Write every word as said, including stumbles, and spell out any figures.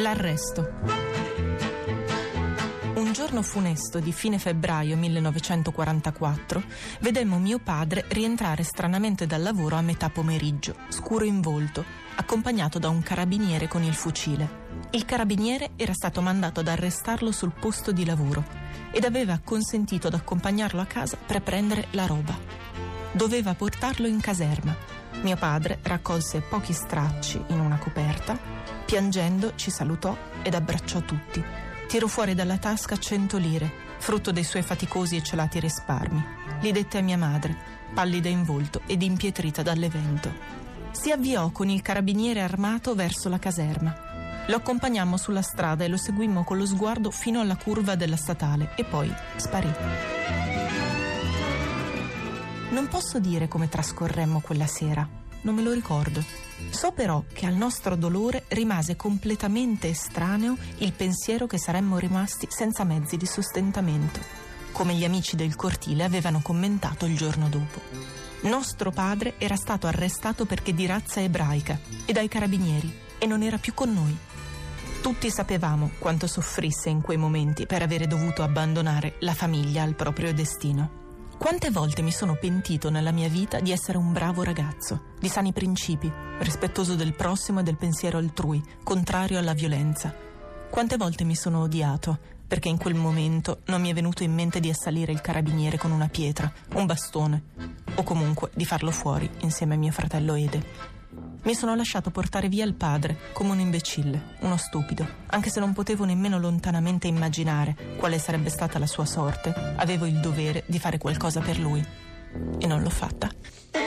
L'arresto. Un giorno funesto di fine febbraio millenovecentoquarantaquattro vedemmo mio padre rientrare stranamente dal lavoro a metà pomeriggio, scuro in volto, accompagnato da un carabiniere con il fucile. Il carabiniere era stato mandato ad arrestarlo sul posto di lavoro ed aveva consentito ad accompagnarlo a casa per prendere la roba. Doveva portarlo in caserma. Mio padre raccolse pochi stracci in una coperta. Piangendo ci salutò ed abbracciò tutti. Tirò fuori dalla tasca cento lire, frutto dei suoi faticosi e celati risparmi. Li dette a mia madre, pallida in volto ed impietrita dall'evento. Si avviò con il carabiniere armato verso la caserma. Lo accompagnammo sulla strada e lo seguimmo con lo sguardo fino alla curva della statale e poi sparì. Non posso dire come trascorremmo quella sera. Non me lo ricordo. So però che al nostro dolore rimase completamente estraneo il pensiero che saremmo rimasti senza mezzi di sostentamento, come gli amici del cortile avevano commentato il giorno dopo. Nostro padre era stato arrestato perché di razza ebraica e dai carabinieri e non era più con noi. Tutti sapevamo quanto soffrisse in quei momenti per avere dovuto abbandonare la famiglia al proprio destino. Quante volte mi sono pentito nella mia vita di essere un bravo ragazzo, di sani principi, rispettoso del prossimo e del pensiero altrui, contrario alla violenza. Quante volte mi sono odiato, perché in quel momento non mi è venuto in mente di assalire il carabiniere con una pietra, un bastone, o comunque di farlo fuori insieme a mio fratello Ede. Mi sono lasciato portare via il padre, come un imbecille, uno stupido, anche se non potevo nemmeno lontanamente immaginare quale sarebbe stata la sua sorte. Avevo il dovere di fare qualcosa per lui e non l'ho fatta.